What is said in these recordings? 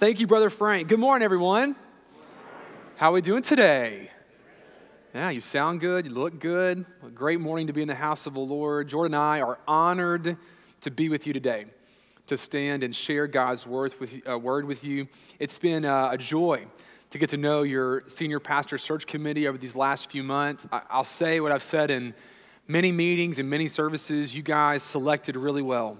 Thank you, Brother Frank. Good morning, everyone. How are we doing today? Yeah, you sound good. You look good. A great morning to be in the house of the Lord. Jordan and I are honored to be with you today, to stand and share God's word with you. It's been a joy to get to know your senior pastor search committee over these last few months. I'll say what I've said in many meetings and many services. You guys selected really well.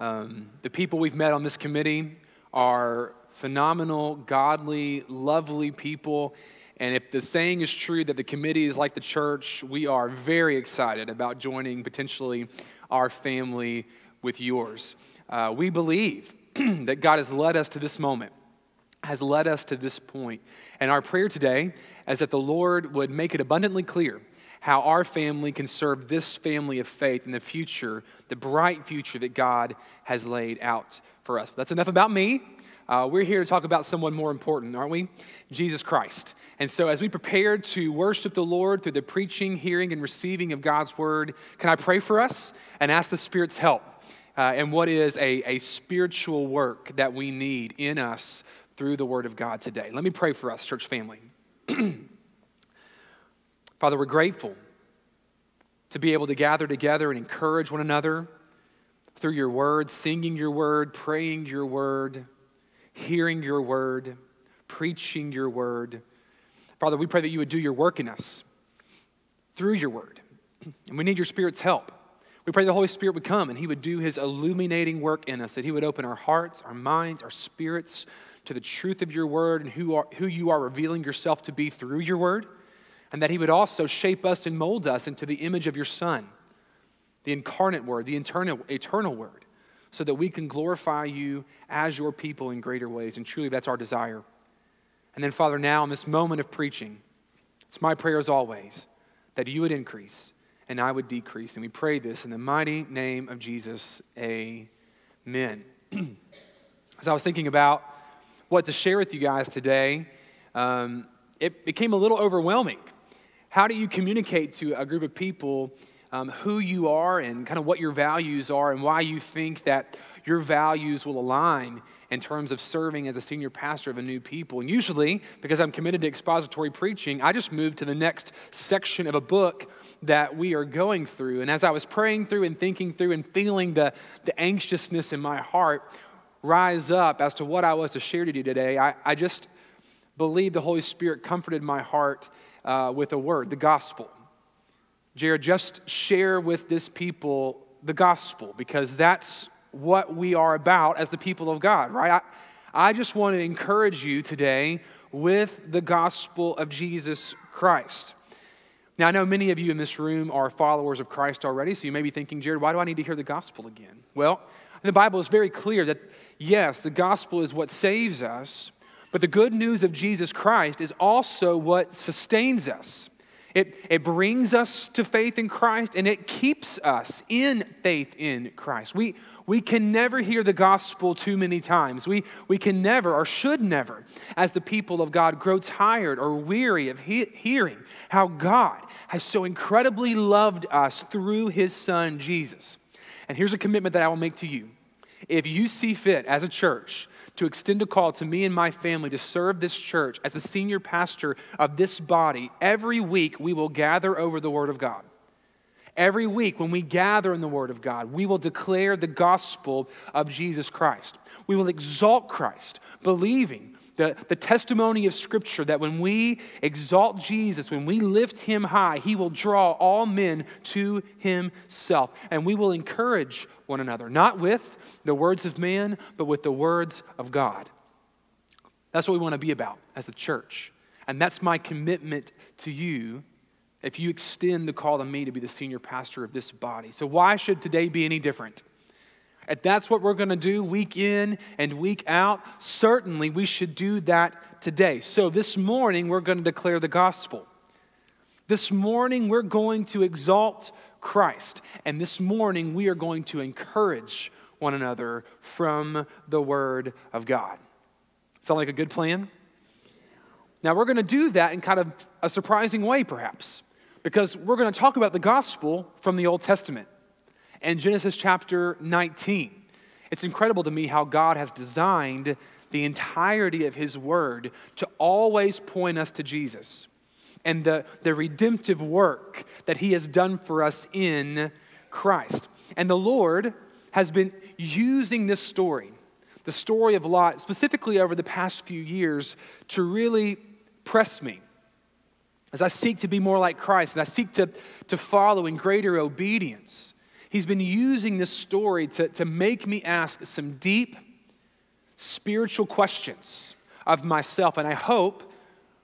The people we've met on this committee are phenomenal, godly, lovely people. And if the saying is true that the committee is like the church, we are very excited about joining potentially our family with yours. We believe that God has led us to this moment, has led us to this point. And our prayer today is that the Lord would make it abundantly clear how our family can serve this family of faith in the future, the bright future that God has laid out for us. But that's enough about me. We're here to talk about someone more important, aren't we? Jesus Christ. And so as we prepare to worship the Lord through the preaching, hearing, and receiving of God's word, can I pray for us and ask the Spirit's help in what is a spiritual work that we need in us through the word of God today? Let me pray for us, church family. Father, we're grateful to be able to gather together and encourage one another through your word, singing your word, praying your word, hearing your word, preaching your word. Father, we pray that you would do your work in us through your word. And we need your Spirit's help. We pray the Holy Spirit would come and he would do his illuminating work in us, that he would open our hearts, our minds, our spirits to the truth of your word and who you are revealing yourself to be through your word. And that he would also shape us and mold us into the image of your Son, the incarnate word, the eternal word, so that we can glorify you as your people in greater ways. And truly, that's our desire. And then, Father, now in this moment of preaching, it's my prayer as always that you would increase and I would decrease. And we pray this in the mighty name of Jesus. Amen. As I was thinking about what to share with you guys today, it became a little overwhelming. How do you communicate to a group of people who you are and kind of what your values are and why you think that your values will align in terms of serving as a senior pastor of a new people? And usually, because I'm committed to expository preaching, I just move to the next section of a book that we are going through. And as I was praying through and thinking through and feeling the anxiousness in my heart rise up as to what I was to share to you today, I just believe the Holy Spirit comforted my heart with a word, the gospel. Jared, just share with this people the gospel, because that's what we are about as the people of God, right? I just want to encourage you today with the gospel of Jesus Christ. Now, I know many of you in this room are followers of Christ already, so you may be thinking, Jared, why do I need to hear the gospel again? Well, the Bible is very clear that, yes, the gospel is what saves us, but the good news of Jesus Christ is also what sustains us. It brings us to faith in Christ, and it keeps us in faith in Christ. We can never hear the gospel too many times. We can never or should never, as the people of God, grow tired or weary of hearing how God has so incredibly loved us through his Son, Jesus. And here's a commitment that I will make to you. If you see fit as a church to extend a call to me and my family to serve this church as a senior pastor of this body, every week we will gather over the Word of God. Every week when we gather in the Word of God, we will declare the gospel of Jesus Christ. We will exalt Christ, believing the testimony of Scripture that when we exalt Jesus, when we lift him high, he will draw all men to himself. And we will encourage one another, not with the words of man, but with the words of God. That's what we want to be about as a church. And that's my commitment to you if you extend the call to me to be the senior pastor of this body. So why should today be any different? If that's what we're going to do week in and week out, certainly we should do that today. So this morning, we're going to declare the gospel. This morning, we're going to exalt Christ. And this morning, we are going to encourage one another from the Word of God. Sound like a good plan? Now, we're going to do that in kind of a surprising way, perhaps, because we're going to talk about the gospel from the Old Testament. And Genesis chapter 19. It's incredible to me how God has designed the entirety of his word to always point us to Jesus and the redemptive work that he has done for us in Christ. And the Lord has been using this story, the story of Lot, specifically over the past few years, to really press me as I seek to be more like Christ and I seek to follow in greater obedience. He's been using this story to make me ask some deep spiritual questions of myself, and I hope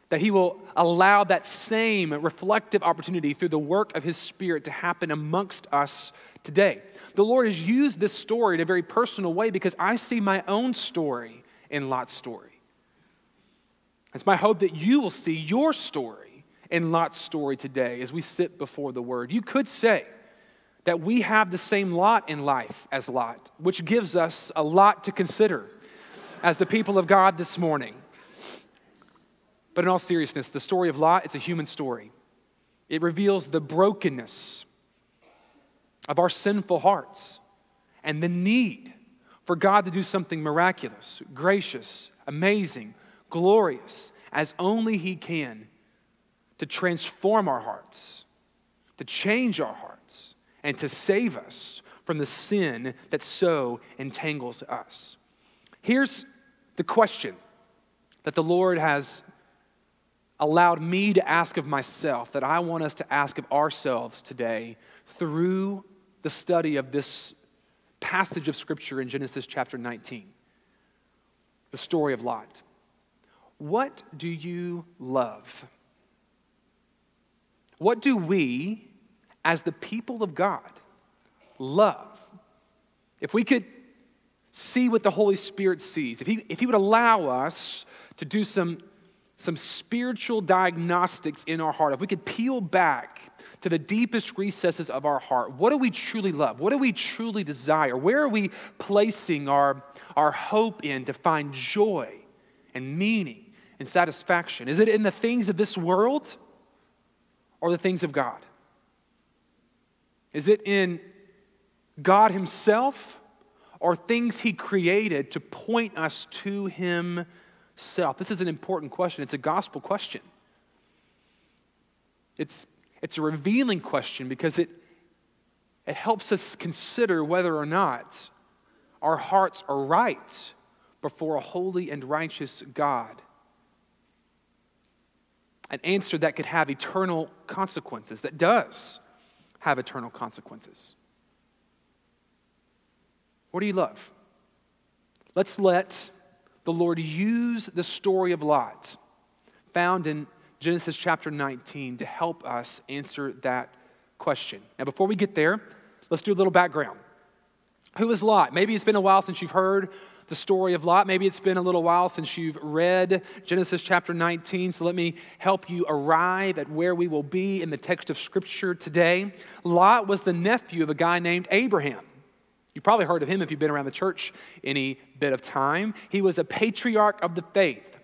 that he will allow that same reflective opportunity through the work of his Spirit to happen amongst us today. The Lord has used this story in a very personal way because I see my own story in Lot's story. It's my hope that you will see your story in Lot's story today as we sit before the Word. You could say that we have the same lot in life as Lot, which gives us a lot to consider as the people of God this morning. But in all seriousness, the story of Lot, it's a human story. It reveals the brokenness of our sinful hearts and the need for God to do something miraculous, gracious, amazing, glorious, as only he can, to transform our hearts, to change our hearts, and to save us from the sin that so entangles us. Here's the question that the Lord has allowed me to ask of myself, that I want us to ask of ourselves today through the study of this passage of Scripture in Genesis chapter 19, the story of Lot. What do you love? What do we, as the people of God, love? If we could see what the Holy Spirit sees, if he would allow us to do some spiritual diagnostics in our heart, if we could peel back to the deepest recesses of our heart, what do we truly love? What do we truly desire? Where are we placing our hope in to find joy and meaning and satisfaction? Is it in the things of this world or the things of God? Is it in God himself or things he created to point us to him? Self. This is an important question. It's a gospel question. It's a revealing question because it helps us consider whether or not our hearts are right before a holy and righteous God. An answer that could have eternal consequences, that does have eternal consequences. What do you love? Let's let the Lord used the story of Lot, found in Genesis chapter 19, to help us answer that question. Now, before we get there, let's do a little background. Who is Lot? Maybe it's been a while since you've heard the story of Lot. Maybe it's been a little while since you've read Genesis chapter 19. So let me help you arrive at where we will be in the text of Scripture today. Lot was the nephew of a guy named Abraham. You've probably heard of him if you've been around the church any bit of time. He was a patriarch of the faith.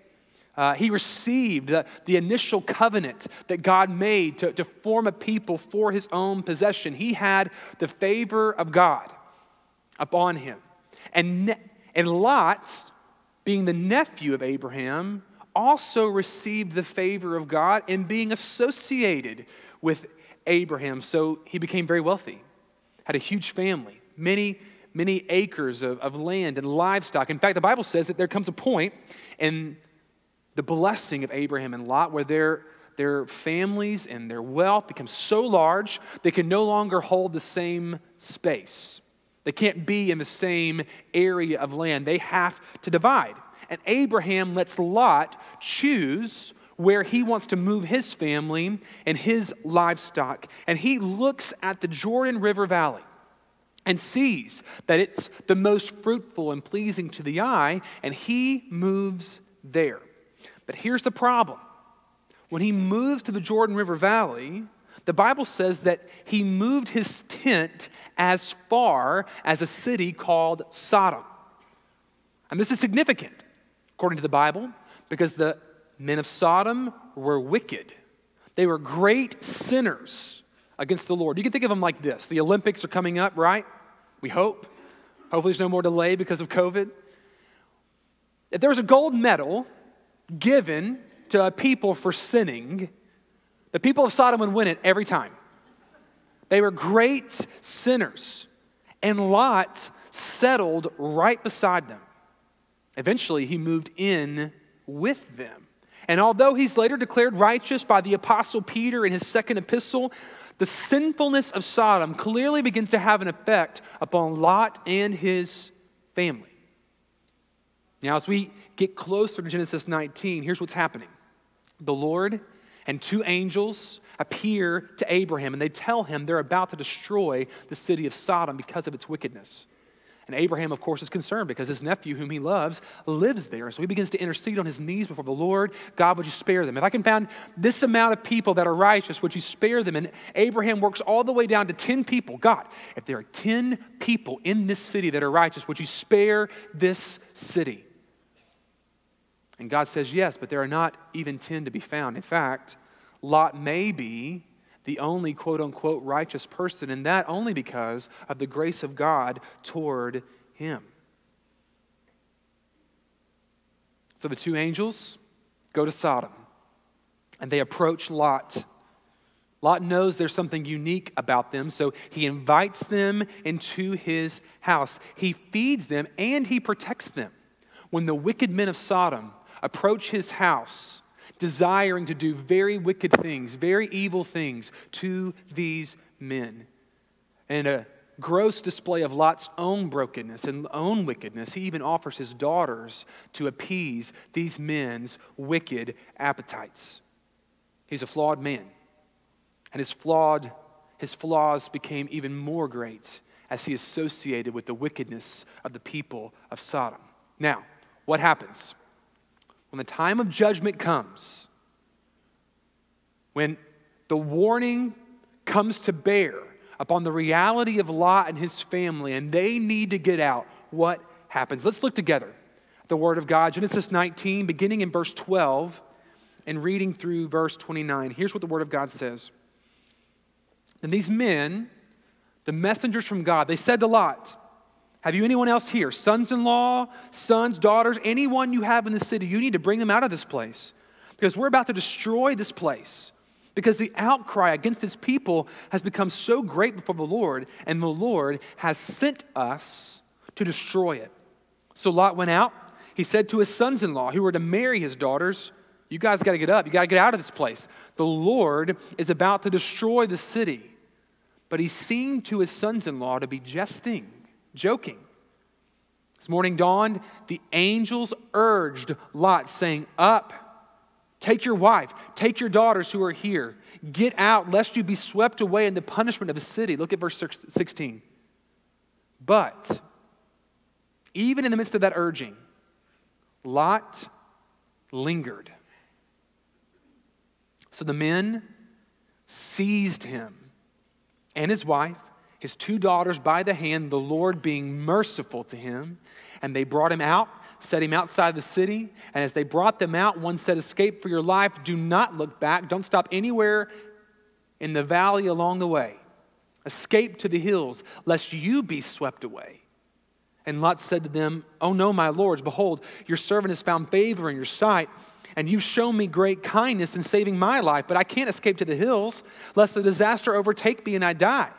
He received the initial covenant that God made to form a people for his own possession. He had the favor of God upon him. And Lot, being the nephew of Abraham, also received the favor of God in being associated with Abraham. So he became very wealthy, had a huge family. Many acres of land and livestock. In fact, the Bible says that there comes a point in the blessing of Abraham and Lot where their families and their wealth become so large they can no longer hold the same space. They can't be in the same area of land. They have to divide. And Abraham lets Lot choose where he wants to move his family and his livestock. And he looks at the Jordan River Valley and sees that it's the most fruitful and pleasing to the eye, and he moves there. But here's the problem. When he moves to the Jordan River Valley, the Bible says that he moved his tent as far as a city called Sodom. And this is significant, according to the Bible, because the men of Sodom were wicked. They were great sinners against the Lord. You can think of them like this. The Olympics are coming up, right? We hope. Hopefully there's no more delay because of COVID. If there was a gold medal given to a people for sinning, the people of Sodom would win it every time. They were great sinners, and Lot settled right beside them. Eventually, he moved in with them. And although he's later declared righteous by the Apostle Peter in his second epistle, the sinfulness of Sodom clearly begins to have an effect upon Lot and his family. Now, as we get closer to Genesis 19, here's what's happening. The Lord and two angels appear to Abraham, and they tell him they're about to destroy the city of Sodom because of its wickedness. And Abraham, of course, is concerned because his nephew, whom he loves, lives there. So he begins to intercede on his knees before the Lord. God, would you spare them? If I can find this amount of people that are righteous, would you spare them? And Abraham works all the way down to 10 people. God, if there are 10 people in this city that are righteous, would you spare this city? And God says, yes, but there are not even 10 to be found. In fact, Lot may be the only quote-unquote righteous person, and that only because of the grace of God toward him. So the two angels go to Sodom, and they approach Lot. Lot knows there's something unique about them, so he invites them into his house. He feeds them, and he protects them. When the wicked men of Sodom approach his house, desiring to do very wicked things, very evil things to these men. And a gross display of Lot's own brokenness and own wickedness, he even offers his daughters to appease these men's wicked appetites. He's a flawed man, and his flaws became even more great as he associated with the wickedness of the people of Sodom. Now, what happens? When the time of judgment comes, when the warning comes to bear upon the reality of Lot and his family, and they need to get out, what happens? Let's look together at the Word of God, Genesis 19, beginning in verse 12 and reading through verse 29. Here's what the Word of God says. And these men, the messengers from God, they said to Lot, have you anyone else here? Sons-in-law, sons, daughters, anyone you have in the city, you need to bring them out of this place because we're about to destroy this place because the outcry against his people has become so great before the Lord, and the Lord has sent us to destroy it. So Lot went out. He said to his sons-in-law who were to marry his daughters, you guys got to get up. You got to get out of this place. The Lord is about to destroy the city. But he seemed to his sons-in-law to be joking. As morning dawned, the angels urged Lot, saying, up, take your wife, take your daughters who are here. Get out, lest you be swept away in the punishment of the city. Look at verse 16. But even in the midst of that urging, Lot lingered. So the men seized him and his wife, his two daughters by the hand, the Lord being merciful to him. And they brought him out, set him outside the city. And as they brought them out, one said, escape for your life. Do not look back. Don't stop anywhere in the valley along the way. Escape to the hills, lest you be swept away. And Lot said to them, oh no, my lords, behold, your servant has found favor in your sight. And you've shown me great kindness in saving my life. But I can't escape to the hills, lest the disaster overtake me and I die.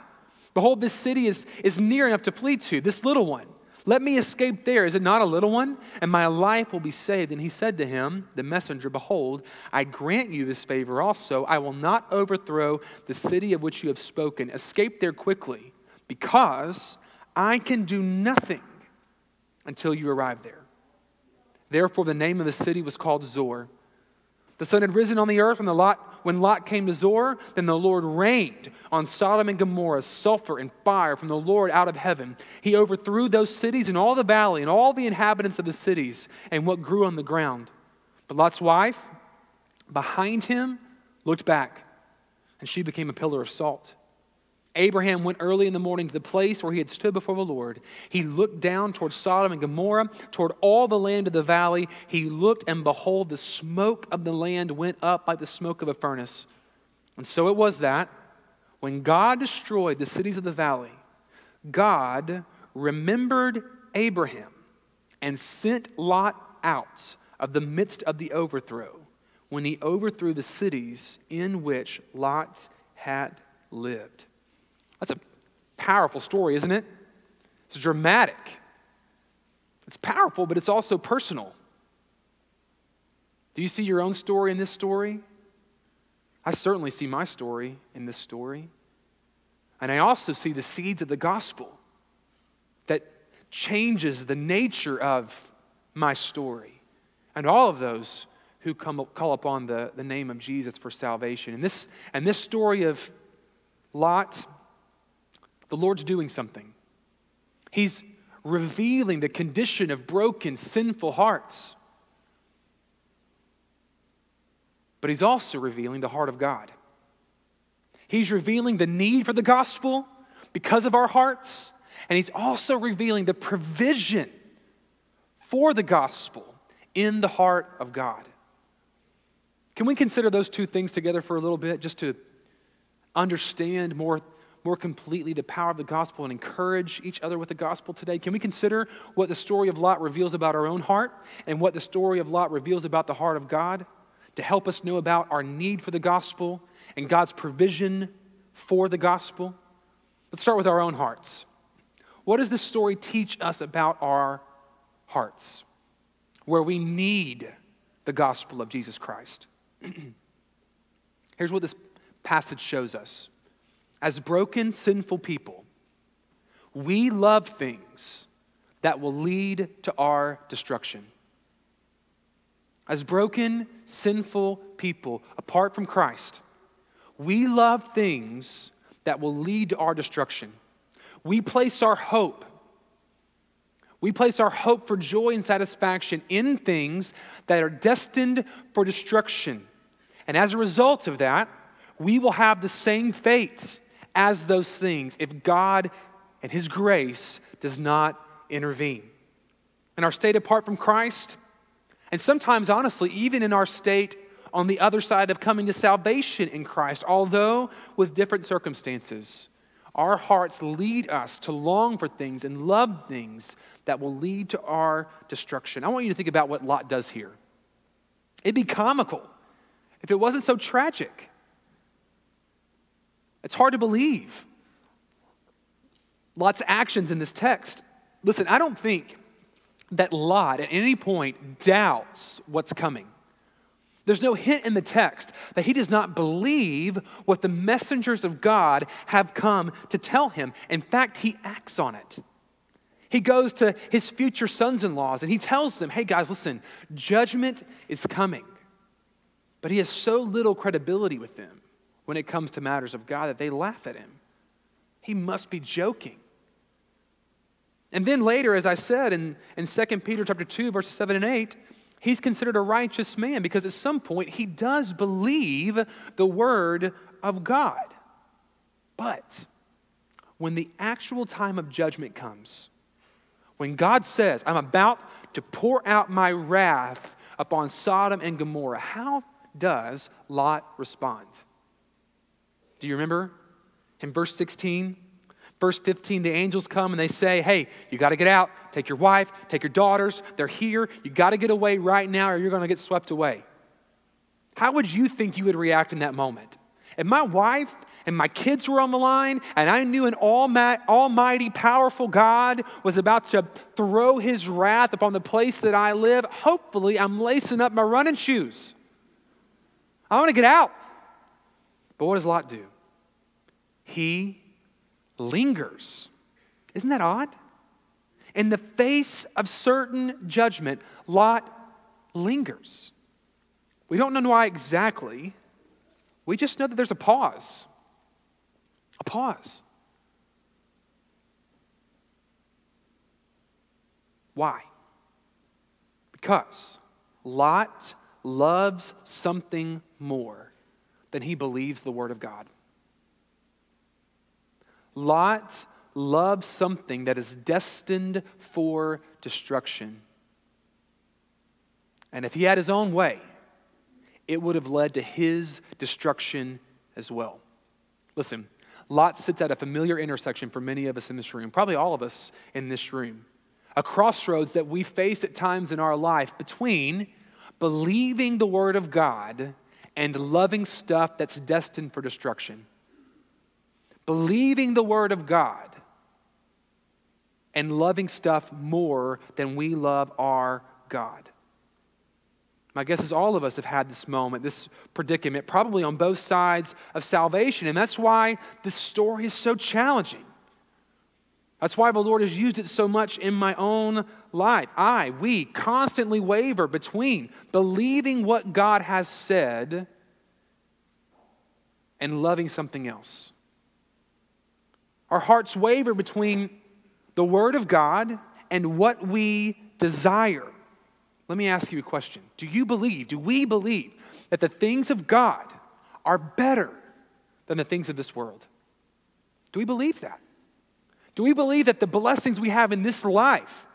Behold, this city is near enough to flee to, this little one. Let me escape there. Is it not a little one? And my life will be saved. And he said to him, the messenger, behold, I grant you this favor also. I will not overthrow the city of which you have spoken. Escape there quickly, because I can do nothing until you arrive there. Therefore, the name of the city was called Zoar. The sun had risen on the earth when Lot came to Zoar. Then the Lord rained on Sodom and Gomorrah sulfur and fire from the Lord out of heaven. He overthrew those cities and all the valley and all the inhabitants of the cities and what grew on the ground. But Lot's wife behind him looked back, and she became a pillar of salt. Abraham went early in the morning to the place where he had stood before the Lord. He looked down toward Sodom and Gomorrah, toward all the land of the valley. He looked, and behold, the smoke of the land went up like the smoke of a furnace. And so it was that when God destroyed the cities of the valley, God remembered Abraham and sent Lot out of the midst of the overthrow when he overthrew the cities in which Lot had lived. That's a powerful story, isn't it? It's dramatic. It's powerful, but it's also personal. Do you see your own story in this story? I certainly see my story in this story. And I also see the seeds of the gospel that changes the nature of my story and all of those who call upon the name of Jesus for salvation. And this story of Lot, the Lord's doing something. He's revealing the condition of broken, sinful hearts. But he's also revealing the heart of God. He's revealing the need for the gospel because of our hearts. And he's also revealing the provision for the gospel in the heart of God. Can we consider those two things together for a little bit just to understand more completely the power of the gospel and encourage each other with the gospel today? Can we consider what the story of Lot reveals about our own heart and what the story of Lot reveals about the heart of God to help us know about our need for the gospel and God's provision for the gospel? Let's start with our own hearts. What does this story teach us about our hearts, where we need the gospel of Jesus Christ? Here's what this passage shows us. As broken, sinful people, we love things that will lead to our destruction. As broken, sinful people, apart from Christ, we love things that will lead to our destruction. We place our hope for joy and satisfaction in things that are destined for destruction. And as a result of that, we will have the same fate as those things if God and His grace does not intervene. In our state apart from Christ, and sometimes, honestly, even in our state on the other side of coming to salvation in Christ, although with different circumstances, our hearts lead us to long for things and love things that will lead to our destruction. I want you to think about what Lot does here. It'd be comical if it wasn't so tragic. It's hard to believe Lot's actions in this text. Listen, I don't think that Lot at any point doubts what's coming. There's no hint in the text that he does not believe what the messengers of God have come to tell him. In fact, he acts on it. He goes to his future sons-in-laws and he tells them, hey guys, listen, judgment is coming. But he has so little credibility with them when it comes to matters of God that they laugh at him. He must be joking. And then later, as I said, in 2 Peter chapter 2, verses 7 and 8, he's considered a righteous man because at some point he does believe the word of God. But when the actual time of judgment comes, when God says, I'm about to pour out my wrath upon Sodom and Gomorrah, how does Lot respond? Do you remember? In verse 16, verse 15, the angels come and they say, hey, you got to get out. Take your wife, take your daughters. They're here. You got to get away right now or you're going to get swept away. How would you think you would react in that moment? If my wife and my kids were on the line and I knew an almighty, powerful God was about to throw his wrath upon the place that I live, hopefully I'm lacing up my running shoes. I want to get out. But what does Lot do? He lingers. Isn't that odd? In the face of certain judgment, Lot lingers. We don't know why exactly. We just know that there's a pause. A pause. Why? Because Lot loves something more than he believes the word of God. Lot loves something that is destined for destruction. And if he had his own way, it would have led to his destruction as well. Listen, Lot sits at a familiar intersection for many of us in this room, probably all of us in this room, a crossroads that we face at times in our life between believing the word of God and loving stuff that's destined for destruction. Believing the word of God and loving stuff more than we love our God. My guess is all of us have had this moment, this predicament, probably on both sides of salvation. And that's why this story is so challenging. That's why the Lord has used it so much in my own life. We constantly waver between believing what God has said and loving something else. Our hearts waver between the word of God and what we desire. Let me ask you a question. Do we believe that the things of God are better than the things of this world? Do we believe that? Do we believe that the blessings we have in this life,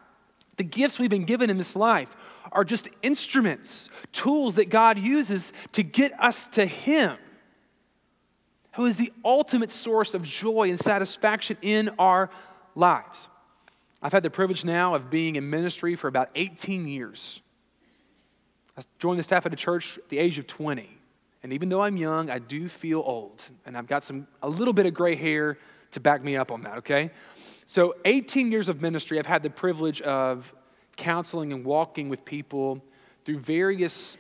the gifts we've been given in this life, are just instruments, tools that God uses to get us to Him, who is the ultimate source of joy and satisfaction in our lives? I've had the privilege now of being in ministry for about 18 years. I joined the staff at a church at the age of 20. And even though I'm young, I do feel old. And I've got a little bit of gray hair to back me up on that, okay? So 18 years of ministry, I've had the privilege of counseling and walking with people through various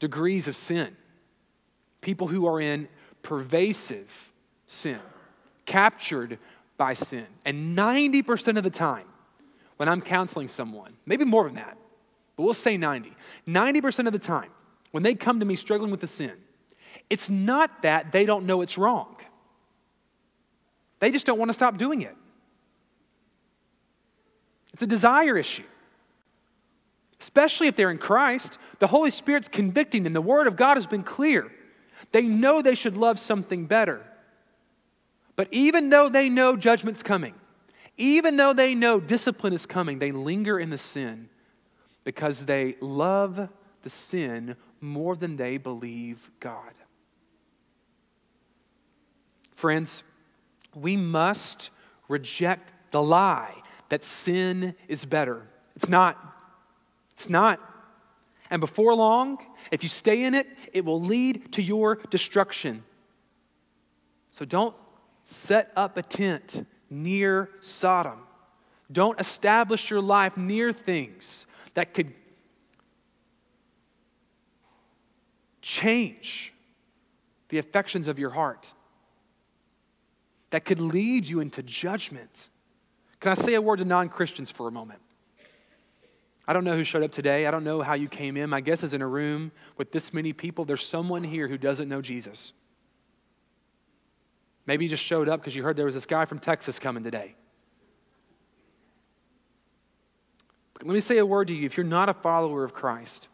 degrees of sin. People who are in pervasive sin, captured by sin. And 90% of the time when I'm counseling someone, maybe more than that, but we'll say 90% of the time when they come to me struggling with the sin, it's not that they don't know it's wrong. They just don't want to stop doing it. It's a desire issue. Especially if they're in Christ, the Holy Spirit's convicting them. The Word of God has been clear. They know they should love something better. But even though they know judgment's coming, even though they know discipline is coming, they linger in the sin because they love the sin more than they believe God. Friends, we must reject the lie that sin is better. It's not. It's not. And before long, if you stay in it, it will lead to your destruction. So don't set up a tent near Sodom. Don't establish your life near things that could change the affections of your heart, that could lead you into judgment. Can I say a word to non-Christians for a moment? I don't know who showed up today. I don't know how you came in. My guess is in a room with this many people, there's someone here who doesn't know Jesus. Maybe you just showed up because you heard there was this guy from Texas coming today. But let me say a word to you. If you're not a follower of Christ,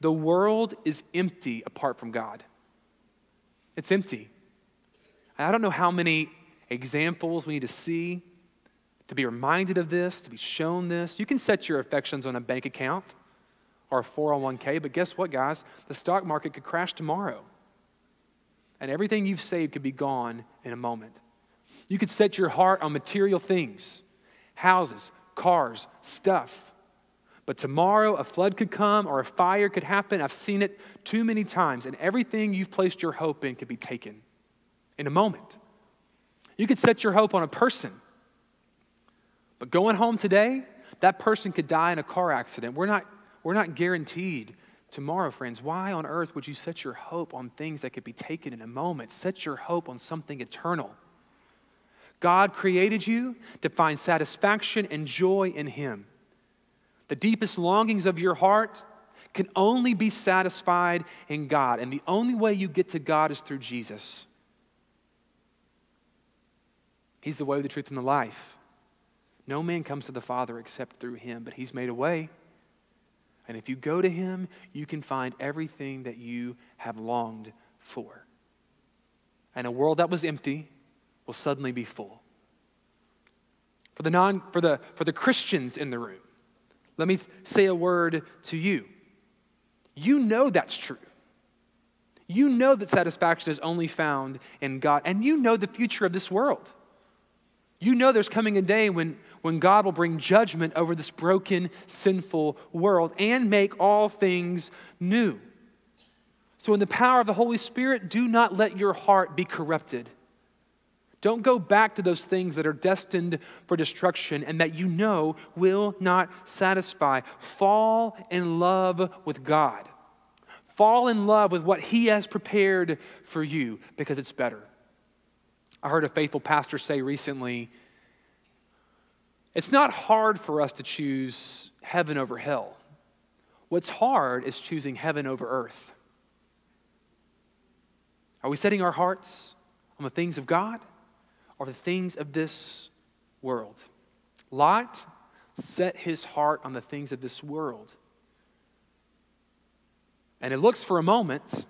the world is empty apart from God. It's empty. I don't know how many examples we need to see to be reminded of this, to be shown this. You can set your affections on a bank account or a 401k, but guess what, guys? The stock market could crash tomorrow. And everything you've saved could be gone in a moment. You could set your heart on material things, houses, cars, stuff. But tomorrow a flood could come or a fire could happen. I've seen it too many times. And everything you've placed your hope in could be taken in a moment. You could set your hope on a person. But going home today, that person could die in a car accident. We're not guaranteed tomorrow, friends. Why on earth would you set your hope on things that could be taken in a moment? Set your hope on something eternal. God created you to find satisfaction and joy in Him. The deepest longings of your heart can only be satisfied in God. And the only way you get to God is through Jesus. He's the way, the truth, and the life. No man comes to the Father except through Him, but He's made a way. And if you go to Him, you can find everything that you have longed for. And a world that was empty will suddenly be full. For the Christians in the room, let me say a word to you. You know that's true. You know that satisfaction is only found in God, and you know the future of this world. You know there's coming a day when God will bring judgment over this broken, sinful world and make all things new. So in the power of the Holy Spirit, do not let your heart be corrupted. Don't go back to those things that are destined for destruction and that you know will not satisfy. Fall in love with God. Fall in love with what He has prepared for you because it's better. I heard a faithful pastor say recently, it's not hard for us to choose heaven over hell. What's hard is choosing heaven over earth. Are we setting our hearts on the things of God or the things of this world? Lot set his heart on the things of this world. And it looks for a moment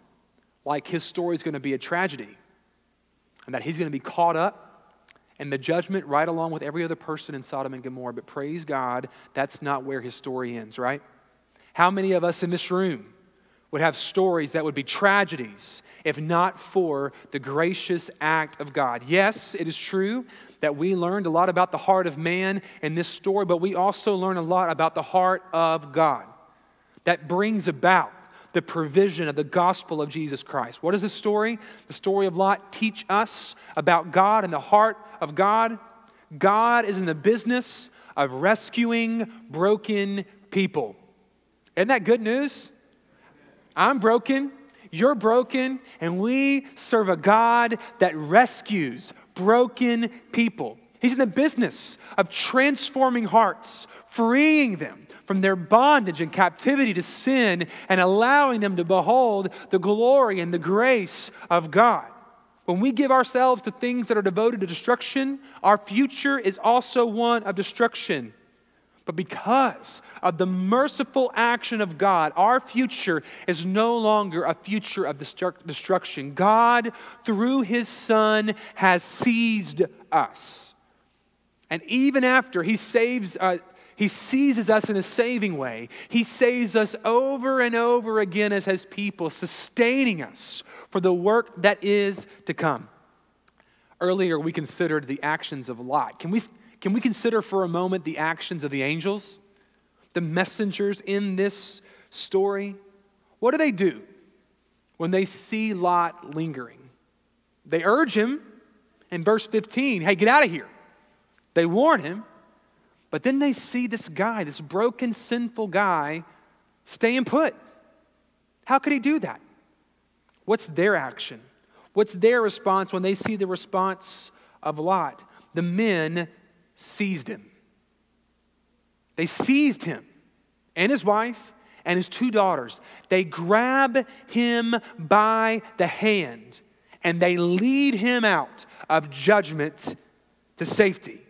like his story is going to be a tragedy and that he's going to be caught up and the judgment right along with every other person in Sodom and Gomorrah. But praise God, that's not where his story ends, right? How many of us in this room would have stories that would be tragedies if not for the gracious act of God? Yes, it is true that we learned a lot about the heart of man in this story, but we also learn a lot about the heart of God that brings about the provision of the gospel of Jesus Christ. What is this story? The story of Lot teach us about God and the heart of God. God is in the business of rescuing broken people. Isn't that good news? I'm broken, you're broken, and we serve a God that rescues broken people. He's in the business of transforming hearts, freeing them from their bondage and captivity to sin and allowing them to behold the glory and the grace of God. When we give ourselves to things that are devoted to destruction, our future is also one of destruction. But because of the merciful action of God, our future is no longer a future of destruction. God, through His Son, has seized us. And even after He seizes us in a saving way, He saves us over and over again as His people, sustaining us for the work that is to come. Earlier, we considered the actions of Lot. Can we consider for a moment the actions of the angels, the messengers in this story? What do they do when they see Lot lingering? They urge him in verse 15, hey, get out of here. They warn him, but then they see this guy, this broken, sinful guy, staying put. How could he do that? What's their action? What's their response when they see the response of Lot? The men seized him. They seized him and his wife and his two daughters. They grab him by the hand and they lead him out of judgment to safety.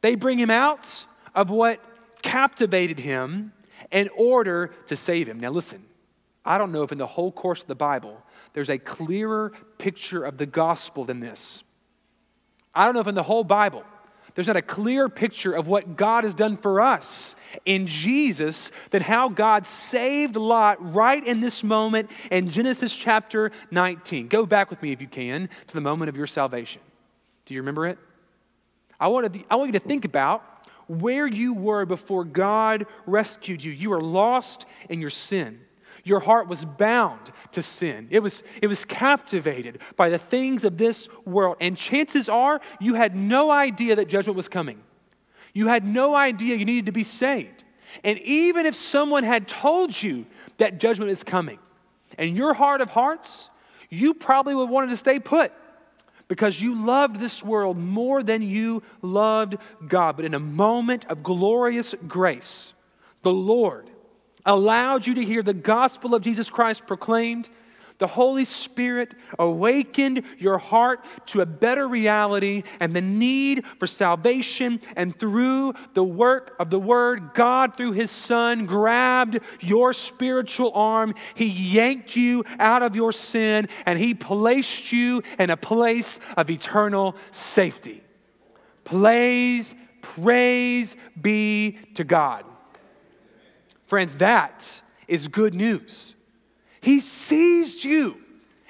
They bring him out of what captivated him in order to save him. Now listen, I don't know if in the whole course of the Bible there's a clearer picture of the gospel than this. I don't know if in the whole Bible there's not a clear picture of what God has done for us in Jesus than how God saved Lot right in this moment in Genesis chapter 19. Go back with me, if you can, to the moment of your salvation. Do you remember it? I want you to think about where you were before God rescued you. You were lost in your sin. Your heart was bound to sin. It was captivated by the things of this world. And chances are you had no idea that judgment was coming. You had no idea you needed to be saved. And even if someone had told you that judgment is coming, in your heart of hearts, you probably would have wanted to stay put because you loved this world more than you loved God. But in a moment of glorious grace, the Lord allowed you to hear the gospel of Jesus Christ proclaimed. The Holy Spirit awakened your heart to a better reality and the need for salvation. And through the work of the Word, God, through His Son, grabbed your spiritual arm. He yanked you out of your sin and He placed you in a place of eternal safety. Praise be to God. Friends, that is good news. He seized you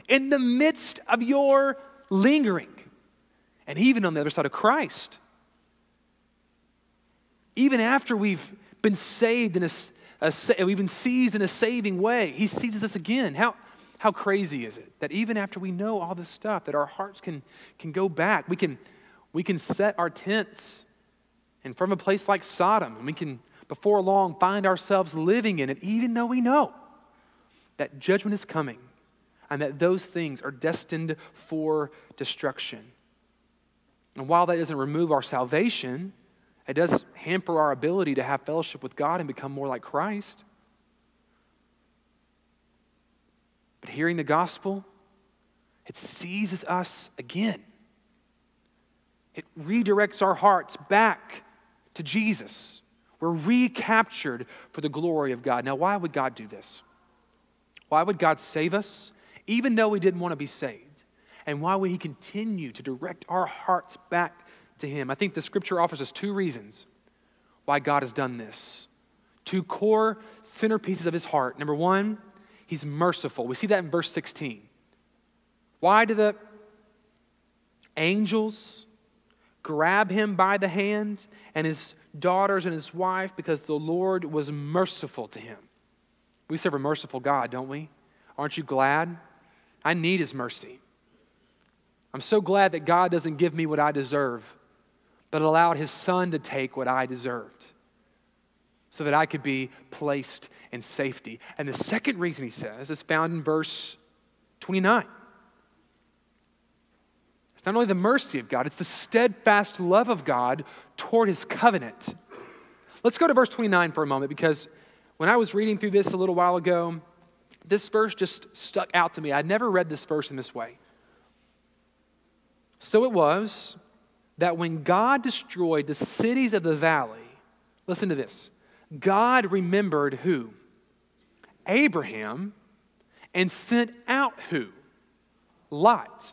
in the midst of your lingering. and even on the other side of Christ. Even after we've been saved in we've been seized in a saving way, he seizes us again. How crazy is it that even after we know all this stuff, that our hearts can go back, we can set our tents, and from a place like Sodom, and we can before long find ourselves living in it, even though we know that judgment is coming and that those things are destined for destruction. And while that doesn't remove our salvation, it does hamper our ability to have fellowship with God and become more like Christ. But hearing the gospel, it seizes us again. It redirects our hearts back to Jesus. We're recaptured for the glory of God. Now, why would God do this? Why would God save us, even though we didn't want to be saved? And why would he continue to direct our hearts back to him? I think the scripture offers us two reasons why God has done this. Two core centerpieces of his heart. Number one, he's merciful. We see that in verse 16. Why do the angels grab him by the hand and his daughters and his wife? Because the Lord was merciful to him. We serve a merciful God, don't we? Aren't you glad? I need his mercy. I'm so glad that God doesn't give me what I deserve, but allowed his son to take what I deserved, so that I could be placed in safety. And the second reason, he says, is found in verse 29. It's not only the mercy of God, it's the steadfast love of God toward his covenant. Let's go to verse 29 for a moment, because when I was reading through this a little while ago, this verse just stuck out to me. I'd never read this verse in this way. So it was that when God destroyed the cities of the valley, listen to this, God remembered who? Abraham, and sent out who? Lot.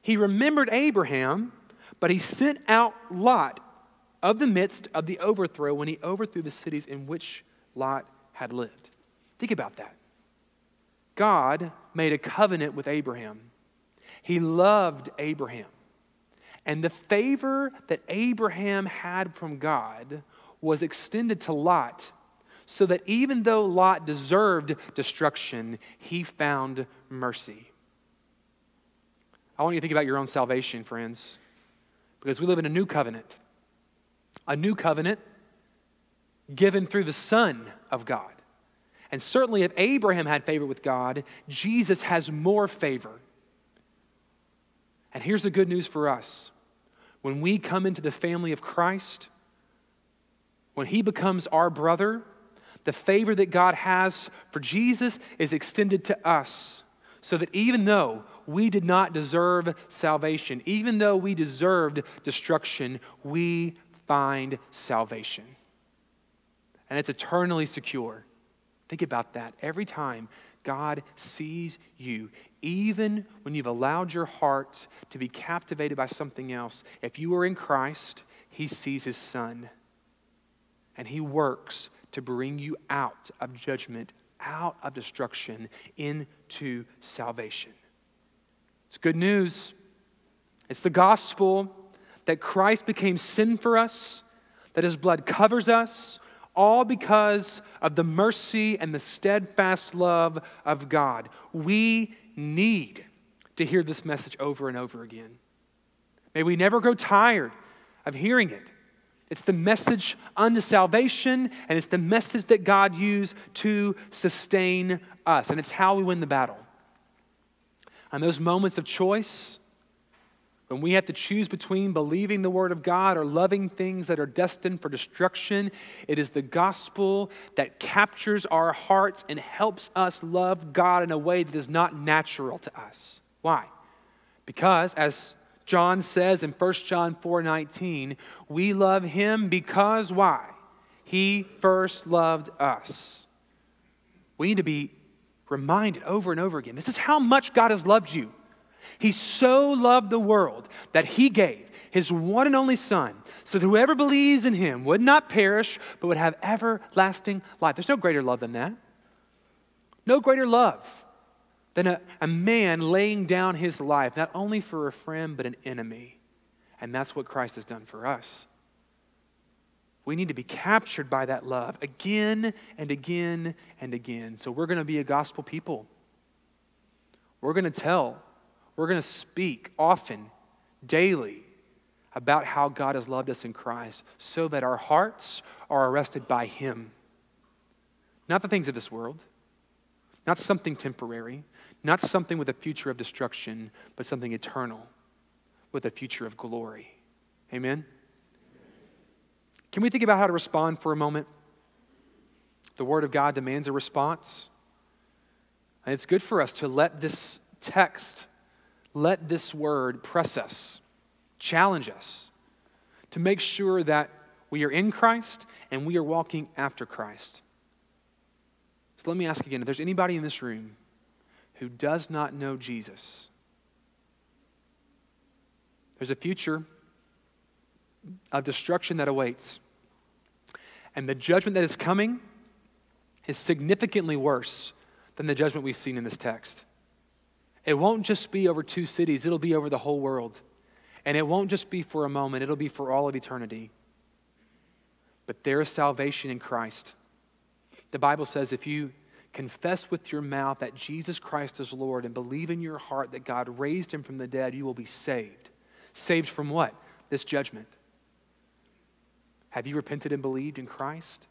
He remembered Abraham, but he sent out Lot of the midst of the overthrow when he overthrew the cities in which Lot had lived. Think about that. God made a covenant with Abraham. He loved Abraham. And the favor that Abraham had from God was extended to Lot, so that even though Lot deserved destruction, he found mercy. I want you to think about your own salvation, friends, because we live in a new covenant given through the Son of God. And certainly if Abraham had favor with God, Jesus has more favor. And here's the good news for us. When we come into the family of Christ, when he becomes our brother, the favor that God has for Jesus is extended to us, so that even though we did not deserve salvation, even though we deserved destruction, we find salvation. And it's eternally secure. Think about that. Every time God sees you, even when you've allowed your heart to be captivated by something else, if you are in Christ, he sees his son. And he works to bring you out of judgment, out of destruction, into salvation. It's good news. It's the gospel that Christ became sin for us, that his blood covers us, all because of the mercy and the steadfast love of God. We need to hear this message over and over again. May we never grow tired of hearing it. It's the message unto salvation, and it's the message that God used to sustain us. And it's how we win the battle. And those moments of choice, when we have to choose between believing the word of God or loving things that are destined for destruction, it is the gospel that captures our hearts and helps us love God in a way that is not natural to us. Why? Because, as John says in 1 John 4:19, we love him because why? He first loved us. We need to be reminded over and over again. This is how much God has loved you. He so loved the world that he gave his one and only son, so that whoever believes in him would not perish, but would have everlasting life. There's no greater love than that. No greater love than a man laying down his life, not only for a friend, but an enemy. And that's what Christ has done for us. We need to be captured by that love again and again and again. So we're going to be a gospel people. We're going to tell, we're going to speak often, daily, about how God has loved us in Christ so that our hearts are arrested by him. Not the things of this world, not something temporary, not something with a future of destruction, but something eternal with a future of glory. Amen? Can we think about how to respond for a moment? The Word of God demands a response. And it's good for us to let this text, let this word press us, challenge us, to make sure that we are in Christ and we are walking after Christ. So let me ask again, if there's anybody in this room who does not know Jesus, there's a future of destruction that awaits. And the judgment that is coming is significantly worse than the judgment we've seen in this text. It won't just be over 2 cities, it'll be over the whole world. And it won't just be for a moment, it'll be for all of eternity. But there is salvation in Christ. The Bible says if you confess with your mouth that Jesus Christ is Lord and believe in your heart that God raised him from the dead, you will be saved. Saved from what? This judgment. Have you repented and believed in Christ?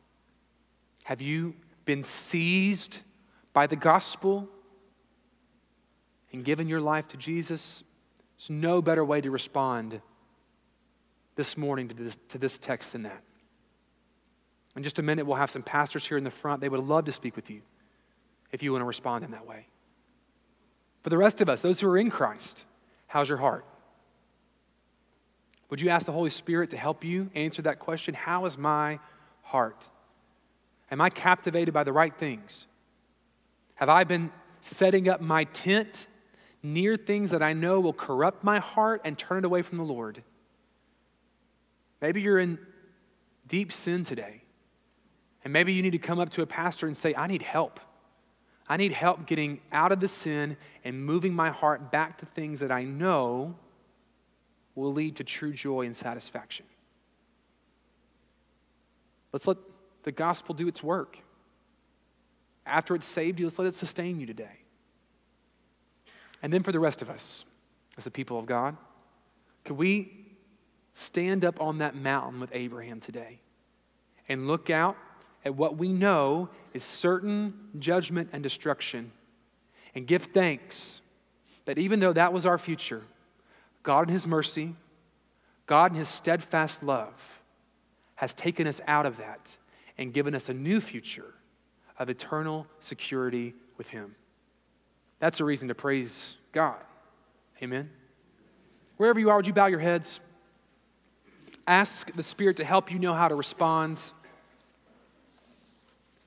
Have you been seized by the gospel and given your life to Jesus? There's no better way to respond this morning to this text than that. In just a minute, we'll have some pastors here in the front. They would love to speak with you if you want to respond in that way. For the rest of us, those who are in Christ, how's your heart? Would you ask the Holy Spirit to help you answer that question? How is my heart? Am I captivated by the right things? Have I been setting up my tent near things that I know will corrupt my heart and turn it away from the Lord? Maybe you're in deep sin today. And maybe you need to come up to a pastor and say, I need help. I need help getting out of the sin and moving my heart back to things that I know will lead to true joy and satisfaction. Let's let the gospel do its work. After it's saved you, let's let it sustain you today. And then for the rest of us, as the people of God, could we stand up on that mountain with Abraham today and look out at what we know is certain judgment and destruction and give thanks that even though that was our future, God in his mercy, God in his steadfast love has taken us out of that and given us a new future of eternal security with him. That's a reason to praise God. Amen. Wherever you are, would you bow your heads? Ask the Spirit to help you know how to respond.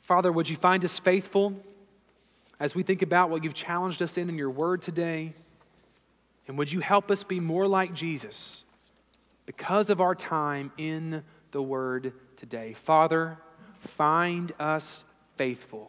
Father, would you find us faithful as we think about what you've challenged us in your word today? And would you help us be more like Jesus because of our time in the word today? Father, find us faithful.